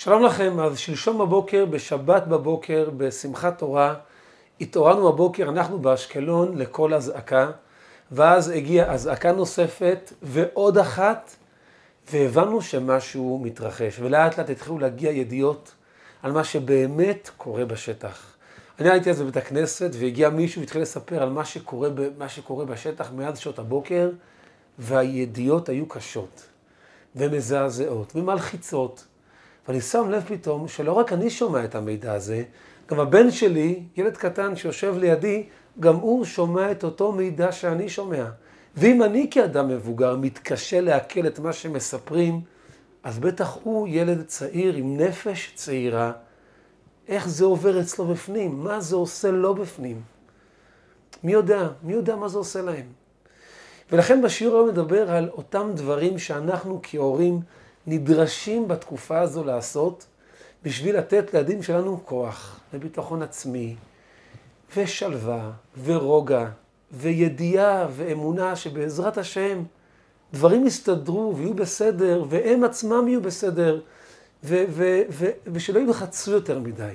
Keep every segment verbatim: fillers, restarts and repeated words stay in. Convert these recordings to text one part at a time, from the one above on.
שלום לכם. אז שלשום בבוקר, בשבת בבוקר, בשמחת תורה, התעוררנו הבוקר, אנחנו באשקלון לכל הזעקה, ואז הגיעה הזעקה נוספת ועוד אחת, והבנו שמשהו מתרחש, ולאט לאט התחילו להגיע ידיעות על מה שבאמת קורה בשטח. אני הייתי אז בבית הכנסת, והגיע מישהו והתחיל לספר על מה שקורה, מה שקורה בשטח מאז שעות הבוקר, והידיעות היו קשות, ומזעזעות, ומלחיצות. ואני שם לב פתאום שלא רק אני שומע את המידע הזה, גם הבן שלי, ילד קטן שיושב לידי, גם הוא שומע את אותו מידע שאני שומע. ואם אני כאדם מבוגר מתקשה להקל את מה שמספרים, אז בטח הוא ילד צעיר עם נפש צעירה, איך זה עובר אצלו בפנים? מה זה עושה לו בפנים? מי יודע? מי יודע מה זה עושה להם? ולכן בשיעור היום נדבר על אותם דברים שאנחנו כהורים נדרשים בתקופה הזו לעשות, בשביל לתת לילדים שלנו כוח, לביטחון עצמי, ושלווה, ורוגע, וידיעה, ואמונה שבעזרת השם דברים יסתדרו ויהיו בסדר, והם עצמם יהיו בסדר, ו- ו- ו- ושלא ילחצו יותר מדי.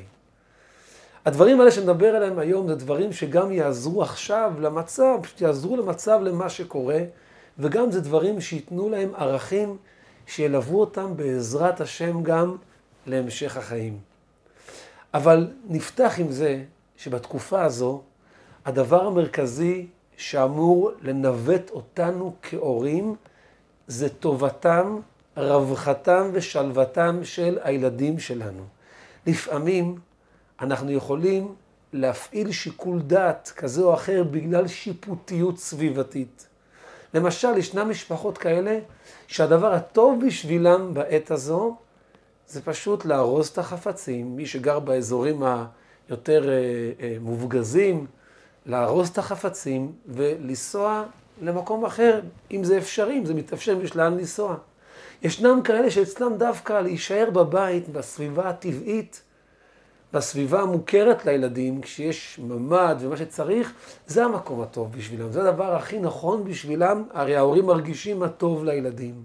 הדברים האלה שנדבר עליהם היום זה דברים שגם יעזרו עכשיו למצב, שיעזרו למצב למה שקורה, וגם זה דברים שיתנו להם ערכים שילוו אותם בעזרת השם גם להמשך החיים. אבל נפתח עם זה שבתקופה הזו, הדבר המרכזי שאמור לנווט אותנו כהורים, זה טובתם, רווחתם ושלוותם של הילדים שלנו. לפעמים אנחנו יכולים להפעיל שיקול דעת כזה או אחר בגלל שיפוטיות סביבתית. למשל, ישנה משפחות כאלה שהדבר הטוב בשבילם בעת הזו זה פשוט להרוס את החפצים. מי שגר באזורים היותר מופגזים, להרוס את החפצים ולנסוע למקום אחר, אם זה אפשרי, אם זה מתאפשר, יש לאן לנסוע. ישנם כאלה שאצלם דווקא להישאר בבית, בסביבה הטבעית, בסביבה המוכרת לילדים, כשיש ממד ומה שצריך, זה המקום הטוב בשבילם, זה הדבר הכי נכון בשבילם, הרי ההורים מרגישים מה טוב לילדים.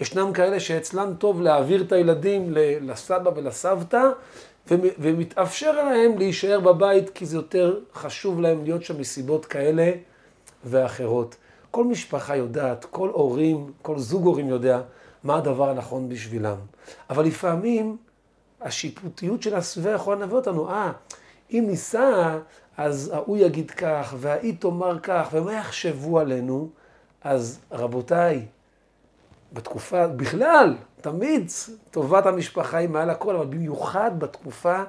ישנם כאלה שאצלם טוב להעביר את הילדים לסבא ולסבתא, ומתאפשר להם להישאר בבית, כי זה יותר חשוב להם להיות שם מסיבות כאלה ואחרות. כל משפחה יודעת, כל הורים, כל זוג הורים יודע מה הדבר הנכון בשבילם. אבל לפעמים השיפוטיות של הסביבה יכולה לנבא אותנו, אה, אם ניסע, אז ההוא יגיד כך, והאי תאמר כך, ומה יחשבו עלינו? אז רבותיי, בתקופה, בכלל, תמיד טובת המשפחה היא מעל הכל, אבל במיוחד בתקופה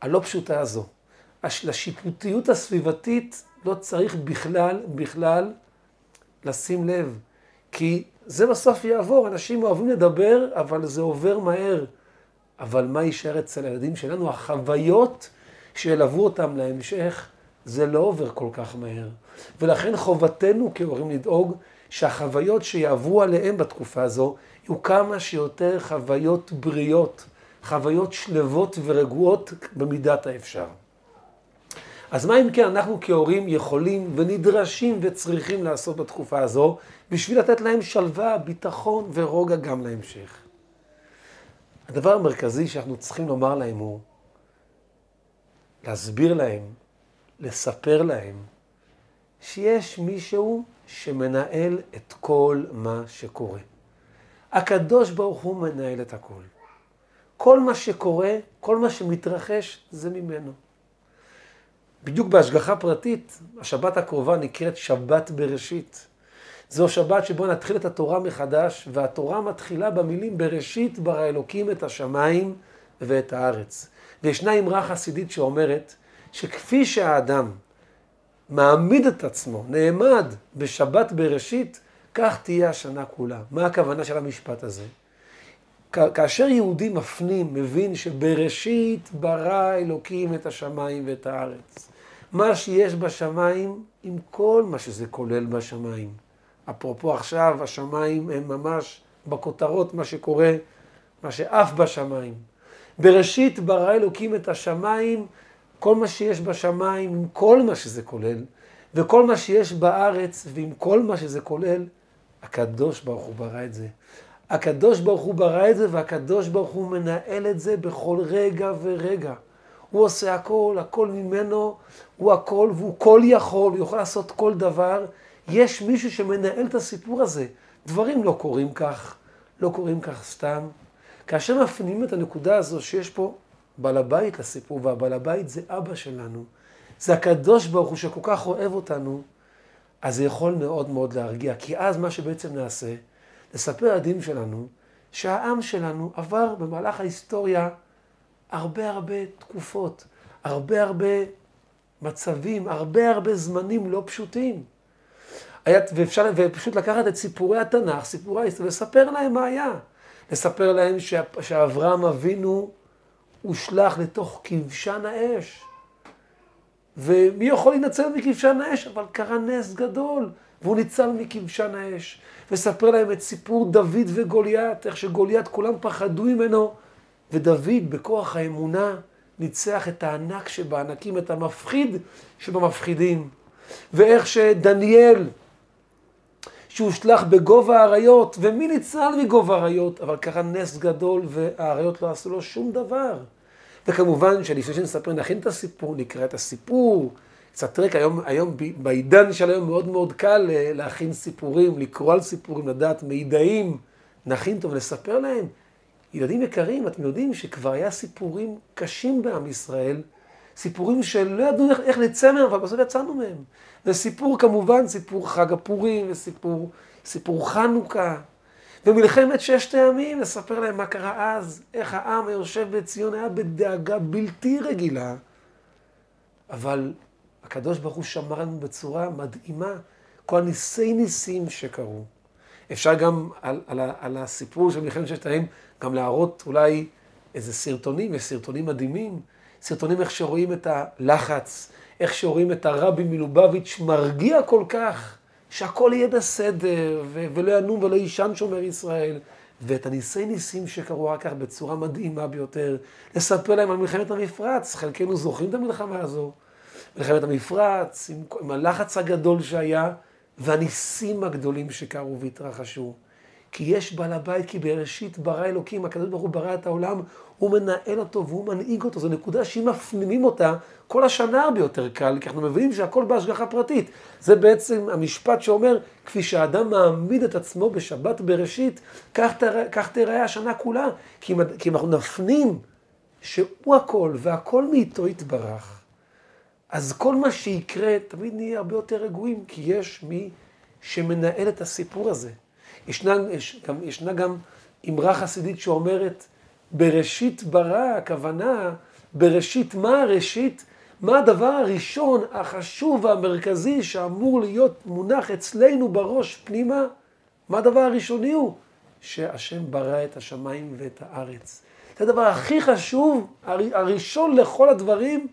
הלא פשוטה הזו. לשיפוטיות הסביבתית לא צריך בכלל, בכלל, לשים לב, כי זה בסוף יעבור, אנשים אוהבים לדבר, אבל זה עובר מהר. אבל מה יישאר אצל הילדים שלנו? החוויות שילוו אותם להמשך, זה לא עובר כל כך מהר. ולכן חובתנו כהורים לדאוג שהחוויות שיעברו עליהם בתקופה הזו, יהיו כמה שיותר חוויות בריאות, חוויות שלוות ורגועות במידת האפשר. אז מה אם כן אנחנו כהורים יכולים ונדרשים וצריכים לעשות בתקופה הזו, בשביל לתת להם שלווה, ביטחון ורוגע גם להמשך? הדבר המרכזי שאנחנו צריכים לומר להם הוא, להסביר להם, לספר להם, שיש מישהו שמנהל את כל מה שקורה. הקדוש ברוך הוא מנהל את הכל. כל מה שקורה, כל מה שמתרחש, זה ממנו. בדיוק בהשגחה פרטית, השבת הקרובה נקראת שבת בראשית. זו שבת שבו נתחיל את התורה מחדש, והתורה מתחילה במילים בראשית ברא אלוקים את השמיים ואת הארץ. וישנה אמרה חסידית שאומרת שכפי שהאדם מעמיד את עצמו, נעמד בשבת בראשית, כך תהיה השנה כולה. מה הכוונה של המשפט הזה? כאשר יהודי מפנים, מבין שבראשית ברא אלוקים את השמיים ואת הארץ. מה שיש בשמיים עם כל מה שזה כולל בשמיים. אפרופו עכשיו, השמיים הם ממש בכותרות מה שקורה, מה שאף בשמיים. בראשית ברא אלוקים את השמיים, כל מה שיש בשמיים עם כל מה שזה כולל, וכל מה שיש בארץ ועם כל מה שזה כולל, הקדוש ברוך הוא ברא את זה. הקדוש ברוך הוא ברא את זה, והקדוש ברוך הוא מנהל את זה בכל רגע ורגע. הוא עושה הכל, הכל ממנו, הוא הכל, והוא כל יכול, הוא יכול לעשות כל דבר. יש מישהו שמנהל את הסיפור הזה. דברים לא קורים כך, לא קורים כך סתם. כאשר מפנים את הנקודה הזו שיש פה בעל הבית לסיפור, והבעל הבית זה אבא שלנו, זה הקדוש ברוך הוא שכל כך אוהב אותנו, אז זה יכול מאוד מאוד להרגיע. כי אז מה שבעצם נעשה, לספר הילדים שלנו, שהעם שלנו עבר במהלך ההיסטוריה הרבה הרבה תקופות, הרבה הרבה מצבים, הרבה הרבה זמנים לא פשוטים. היה, ואפשר, ופשוט לקחת את סיפורי התנ"ך, סיפורי ההיסטוריה, לספר להם מה היה. לספר להם שאברהם אבינו הושלך לתוך כבשן האש. ומי יכול להינצל מכבשן האש? אבל קרה נס גדול, והוא ניצל מכבשן האש. וספר להם את סיפור דוד וגוליית, איך שגוליית כולם פחדו ממנו, ודוד בכוח האמונה ניצח את הענק שבענקים, את המפחיד שבמפחידים. ואיך שדניאל, שהוא שלח בגובה האריות, ומי ניצל מגובה האריות? אבל קרה נס גדול, והאריות לא עשו לו שום דבר. וכמובן שלפני שנספר, נכין את הסיפור, נקרא את הסיפור. קצת רקע, היום, היום בעידן של היום מאוד מאוד קל להכין סיפורים, לקרוא על סיפורים, לדעת מידעים, נכין טוב, נספר להם. ילדים יקרים, אתם יודעים שכבר היה סיפורים קשים בעם ישראל, סיפורים שלא ידעו איך, איך לצמר, אבל בסוף יצאנו מהם. וסיפור כמובן, סיפור חג הפורים, וסיפור סיפור חנוכה, ומלחמת ששת הימים, לספר להם מה קרה אז, איך העם היושב בציון היה בדאגה בלתי רגילה, אבל הקדוש ברוך הוא שמר לנו בצורה מדהימה, כל ניסי ניסים שקרו. אפשר גם על, על, על הסיפור של מלחמת ששת הימים, גם להראות אולי איזה סרטונים, יש סרטונים מדהימים, סרטונים איך שרואים את הלחץ, איך שרואים את הרבי מלובביץ' מרגיע כל כך, שהכל יהיה בסדר, ו- ולא ינום ולא ישן שומר ישראל, ואת הניסי ניסים שקרו אחר כך בצורה מדהימה ביותר, לספר להם על מלחמת המפרץ, חלקנו זוכרים את המלחמה הזו, מלחמת המפרץ, עם, עם הלחץ הגדול שהיה, והניסים הגדולים שקרו והתרחשו. כי יש בעל הבית, כי בראשית ברא אלוקים, הקדוש ברוך הוא ברא את העולם, הוא מנהל אותו והוא מנהיג אותו. זו נקודה שאם מפנימים אותה, כל השנה הרבה יותר קל, כי אנחנו מבינים שהכל בהשגחה פרטית. זה בעצם המשפט שאומר, כפי שהאדם מעמיד את עצמו בשבת בראשית, כך, תרא, כך תראה השנה כולה. כי אם, כי אם אנחנו נפנים שהוא הכל והכל מאיתו יתברך, אז כל מה שיקרה תמיד נהיה הרבה יותר רגועים, כי יש מי שמנהל את הסיפור הזה. ישנה, יש, גם, ישנה גם אמרה חסידית שאומרת, בראשית ברא, הכוונה, בראשית מה הראשית? מה הדבר הראשון, החשוב והמרכזי שאמור להיות מונח אצלנו בראש פנימה? מה הדבר הראשוני הוא? שהשם ברא את השמיים ואת הארץ. זה הדבר הכי חשוב, הראשון לכל הדברים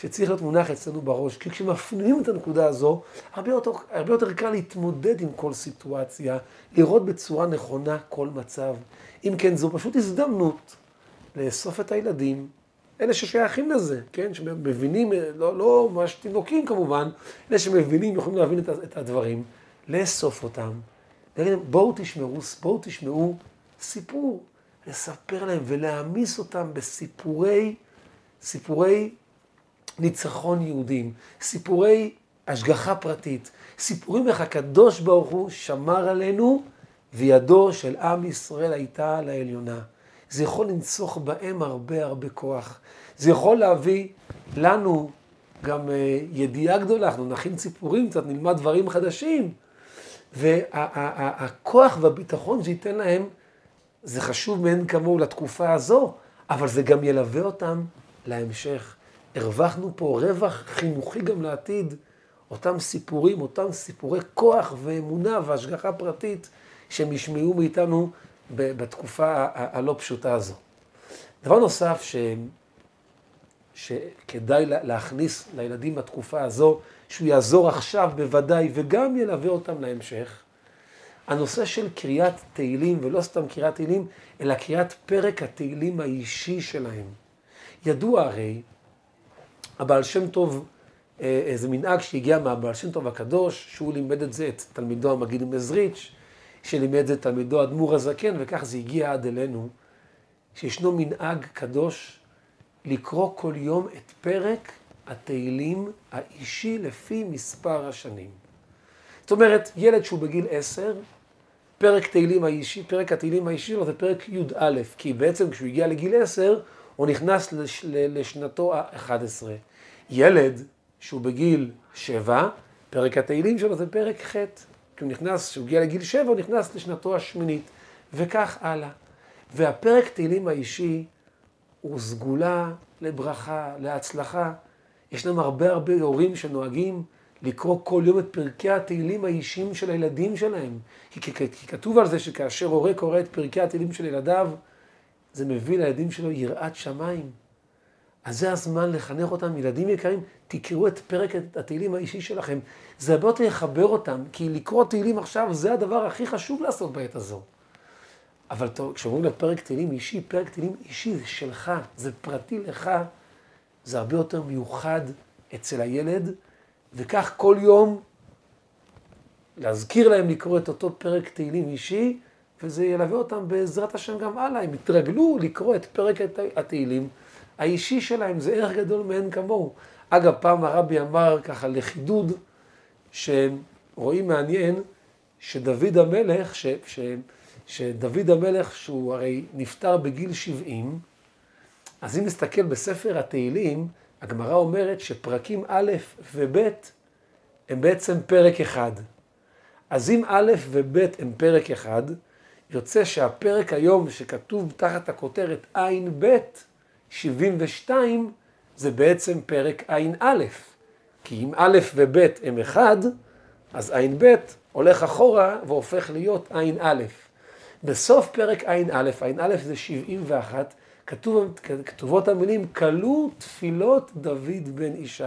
שצריך להיות מונח אצלנו בראש, כי כשמפנים את הנקודה הזו, הרבה יותר, הרבה יותר קל להתמודד עם כל סיטואציה, לראות בצורה נכונה כל מצב. אם כן, זו פשוט הזדמנות לאסוף את הילדים, אלה ששייכים לזה, כן? שמבינים, לא, לא ממש תינוקים כמובן, אלה שמבינים, יכולים להבין את, את הדברים, לאסוף אותם, להגיד, בואו תשמעו, בואו תשמעו סיפור, לספר להם ולהעמיס אותם בסיפורי, סיפורי, ניצחון יהודים, סיפורי השגחה פרטית, סיפורים איך הקדוש ברוך הוא שמר עלינו, וידו של עם ישראל הייתה על העליונה. זה יכול לנצוח בהם הרבה הרבה כוח. זה יכול להביא לנו גם ידיעה גדולה, אנחנו נכין סיפורים, קצת נלמד דברים חדשים, והכוח והביטחון שייתן להם, זה חשוב מעין כמוהו לתקופה הזו, אבל זה גם ילווה אותם להמשך. הרווחנו פה רווח חינוכי גם לעתיד, אותם סיפורים, אותם סיפורי כוח ואמונה והשגחה פרטית שהם ישמעו מאיתנו בתקופה הלא פשוטה הזו. דבר נוסף ש... שכדאי להכניס לילדים בתקופה הזו, שהוא יעזור עכשיו בוודאי וגם ילווה אותם להמשך, הנושא של קריאת תהילים, ולא סתם קריאת תהילים, אלא קריאת פרק התהילים האישי שלהם. ידוע הרי, הבעל שם טוב, איזה מנהג שהגיע מהבעל שם טוב הקדוש, שהוא לימד את זה את תלמידו המגיד מזריץ', שלימד את תלמידו אדמו"ר הזקן, וכך זה הגיע עד אלינו, שישנו מנהג קדוש לקרוא כל יום את פרק התהילים האישי לפי מספר השנים. זאת אומרת, ילד שהוא בגיל עשר, פרק תהילים האישי, פרק התהילים האישי שלו זה פרק י' א', כי בעצם כשהוא הגיע לגיל עשר, הוא נכנס לש, לשנתו ה-אחת עשרה. ילד שהוא בגיל שבע, פרק התהילים שלו זה פרק ח', כי הוא נכנס, כשהוא הגיע לגיל שבע, הוא נכנס לשנתו השמינית, וכך הלאה. והפרק תהילים האישי הוא סגולה לברכה, להצלחה. ישנם הרבה הרבה הורים שנוהגים לקרוא כל יום את פרקי התהילים האישיים של הילדים שלהם. כי, כי, כי כתוב על זה שכאשר הורה קורא את פרקי התהילים של ילדיו, זה מביא לילדים שלו יראת שמיים. אז זה הזמן לחנך אותם, ילדים יקרים, תקראו את פרק התהילים האישי שלכם. זה הרבה יותר יחבר אותם, כי לקרוא תהילים עכשיו זה הדבר הכי חשוב לעשות בעת הזו. אבל כשאומרים לפרק תהילים אישי, פרק תהילים אישי זה שלך, זה פרטי לך, זה הרבה יותר מיוחד אצל הילד, וכך כל יום להזכיר להם לקרוא את אותו פרק תהילים אישי, וזה ילווה אותם בעזרת השם גם הלאה. הם יתרגלו לקרוא את פרק התהילים האישי שלהם, זה ערך גדול מהן כמוהו. אגב, פעם הרבי אמר ככה לחידוד, שרואים מעניין שדוד המלך, ש... ש... שדוד המלך, שהוא הרי נפטר בגיל שבעים, אז אם נסתכל בספר התהילים, הגמרא אומרת שפרקים א' וב' הם בעצם פרק אחד. אז אם א' וב' הם פרק אחד, יוצא שהפרק היום שכתוב תחת הכותרת עין ב' שבעים ושתיים, זה בעצם פרק עין א', כי אם א' וב' הם אחד, אז עין ב' הולך אחורה והופך להיות עין א'. בסוף פרק עין א', עין א' זה שבעים ואחת, כתוב, כתובות המילים, קלו תפילות דוד בן ישי.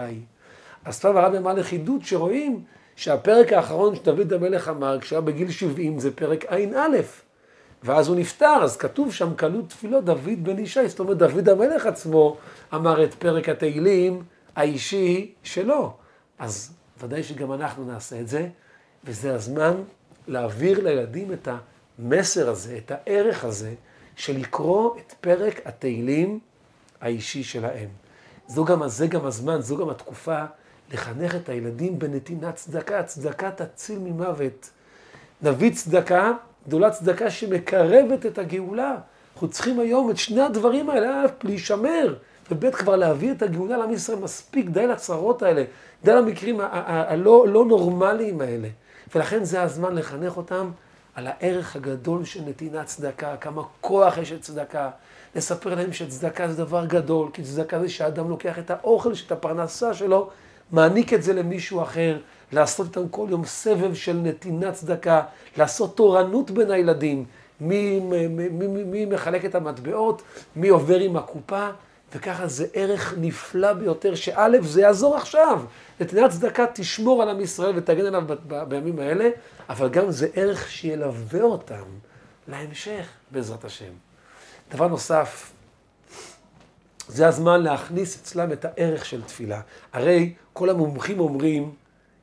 אז פעם הרב אמר לחידוד שרואים שהפרק האחרון שדוד המלך אמר, כשהיה בגיל שבעים, זה פרק עין א', ואז הוא נפטר, אז כתוב שם קלו תפילות דוד בן ישי. זאת אומרת, דוד המלך עצמו אמר את פרק התהילים האישי שלו. אז ודאי שגם אנחנו נעשה את זה, וזה הזמן להעביר לילדים את ה... המסר הזה, את הערך הזה, של לקרוא את פרק התהילים האישי שלהם. זו גם, זה גם הזמן, זו גם התקופה, לחנך את הילדים בנתינת צדקה. צדקה תציל ממוות. נביא צדקה, גדולת צדקה שמקרבת את הגאולה. אנחנו צריכים היום את שני הדברים האלה, להישמר, ובית כבר להביא את הגאולה לעם ישראל מספיק, די לצרות האלה, די למקרים הלא לא נורמליים האלה. ולכן זה הזמן לחנך אותם, על הערך הגדול של נתינת צדקה, כמה כוח יש לצדקה. לספר להם שצדקה זה דבר גדול, כי צדקה זה שהאדם לוקח את האוכל, שאת הפרנסה שלו, מעניק את זה למישהו אחר, לעשות איתם כל יום סבב של נתינת צדקה, לעשות תורנות בין הילדים, מי, מי, מי, מי, מי מחלק את המטבעות, מי עובר עם הקופה, וככה זה ערך נפלא ביותר, שא' זה יעזור עכשיו. נתינת צדקה תשמור על עם ישראל ותגן עליו ב- ב- בימים האלה, אבל גם זה ערך שילווה אותם להמשך, בעזרת השם. דבר נוסף, זה הזמן להכניס אצלם את הערך של תפילה. הרי כל המומחים אומרים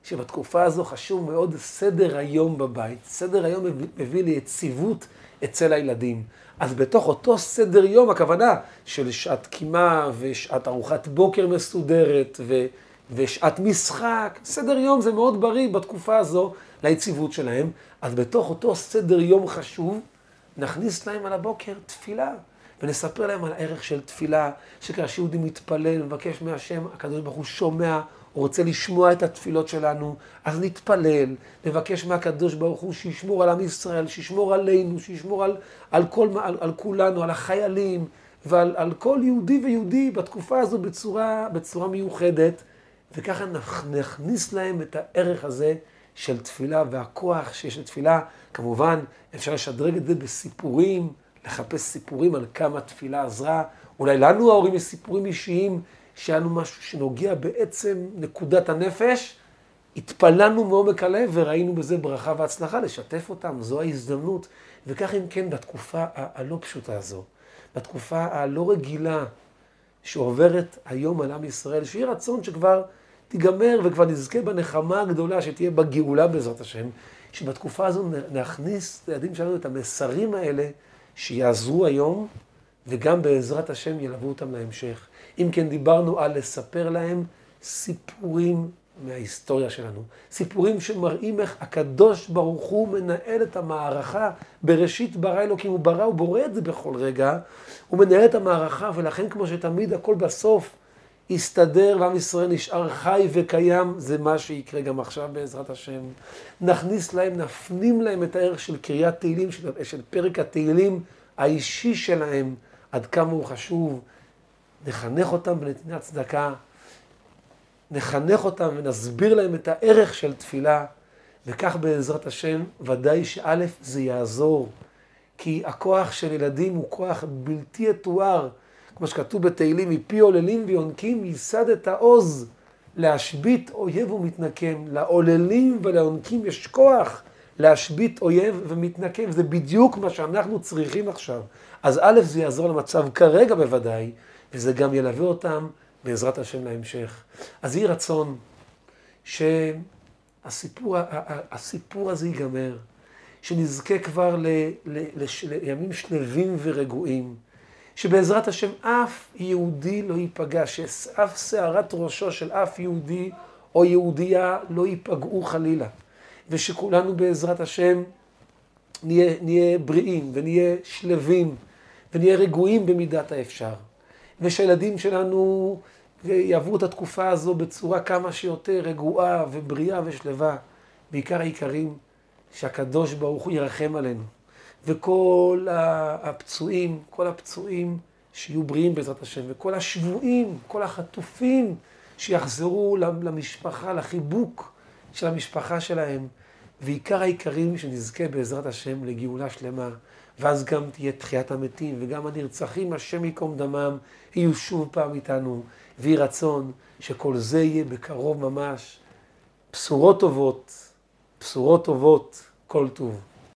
שבתקופה הזו חשוב מאוד סדר היום בבית. סדר היום מביא ליציבות אצל הילדים. אז בתוך אותו סדר יום, הכוונה של שעת קימה ושעת ארוחת בוקר מסודרת ו... ושעת משחק, סדר יום זה מאוד בריא בתקופה הזו ליציבות שלהם, אז בתוך אותו סדר יום חשוב, נכניס להם על הבוקר תפילה, ונספר להם על הערך של תפילה, שכאשר יהודי מתפלל, מבקש מהשם, הקדוש ברוך הוא שומע, הוא רוצה לשמוע את התפילות שלנו, אז נתפלל, נבקש מהקדוש ברוך הוא שישמור על עם ישראל, שישמור עלינו, שישמור על, על, כל, על, על כולנו, על החיילים, ועל על כל יהודי ויהודי בתקופה הזו בצורה, בצורה מיוחדת, וככה נכניס להם את הערך הזה של תפילה והכוח שיש לתפילה. כמובן, אפשר לשדרג את זה בסיפורים, לחפש סיפורים על כמה תפילה עזרה. אולי לנו ההורים יש סיפורים אישיים, שאנו משהו שנוגע בעצם נקודת הנפש. התפלנו מעומק הלב וראינו בזה ברכה והצלחה, לשתף אותם, זו ההזדמנות. וכך אם כן בתקופה הלא פשוטה הזו, בתקופה הלא רגילה, שעוברת היום על עם ישראל, שיהיה רצון שכבר תיגמר וכבר נזכה בנחמה הגדולה שתהיה בגאולה בעזרת השם, שבתקופה הזו נכניס לידים שלנו את המסרים האלה שיעזרו היום, וגם בעזרת השם ילוו אותם להמשך. אם כן, דיברנו על לספר להם סיפורים מההיסטוריה שלנו. סיפורים שמראים איך הקדוש ברוך הוא מנהל את המערכה. בראשית ברא אלוקים, הוא ברא, הוא בורא את זה בכל רגע. הוא מנהל את המערכה, ולכן כמו שתמיד הכל בסוף יסתדר, ועם ישראל נשאר חי וקיים, זה מה שיקרה גם עכשיו בעזרת השם. נכניס להם, נפנים להם את הערך של קריאת תהילים, של, של פרק התהילים האישי שלהם, עד כמה הוא חשוב. נחנך אותם בנתינת צדקה, נחנך אותם ונסביר להם את הערך של תפילה, וכך בעזרת השם ודאי שא' זה יעזור, כי הכוח של ילדים הוא כוח בלתי יתואר, כמו שכתוב בתהילים, מפי עוללים ויונקים ייסד את העוז, להשבית אויב ומתנקם. לעוללים ולעונקים יש כוח להשבית אויב ומתנקם, זה בדיוק מה שאנחנו צריכים עכשיו. אז א' זה יעזור למצב כרגע בוודאי, וזה גם ילווה אותם בעזרת השם להמשך. אז יהי רצון שהסיפור הסיפור הזה ייגמר, שנזכה כבר ל, ל, לימים שלווים ורגועים, שבעזרת השם אף יהודי לא ייפגע, שאף שערת ראשו של אף יהודי או יהודייה לא ייפגעו חלילה, ושכולנו בעזרת השם נהיה, נהיה בריאים ונהיה שלווים ונהיה רגועים במידת האפשר. ושילדים שלנו יעברו את התקופה הזו בצורה כמה שיותר רגועה ובריאה ושלווה. בעיקר העיקרים שהקדוש ברוך הוא ירחם עלינו. וכל הפצועים, כל הפצועים שיהיו בריאים בעזרת השם. וכל השבועים, כל החטופים שיחזרו למשפחה, לחיבוק של המשפחה שלהם. ועיקר העיקרים שנזכה בעזרת השם לגאולה שלמה. ואז גם תהיה תחיית המתים, וגם הנרצחים, השם יקום דמם, יהיו שוב פעם איתנו, ויהי רצון שכל זה יהיה בקרוב ממש. בשורות טובות, בשורות טובות, כל טוב.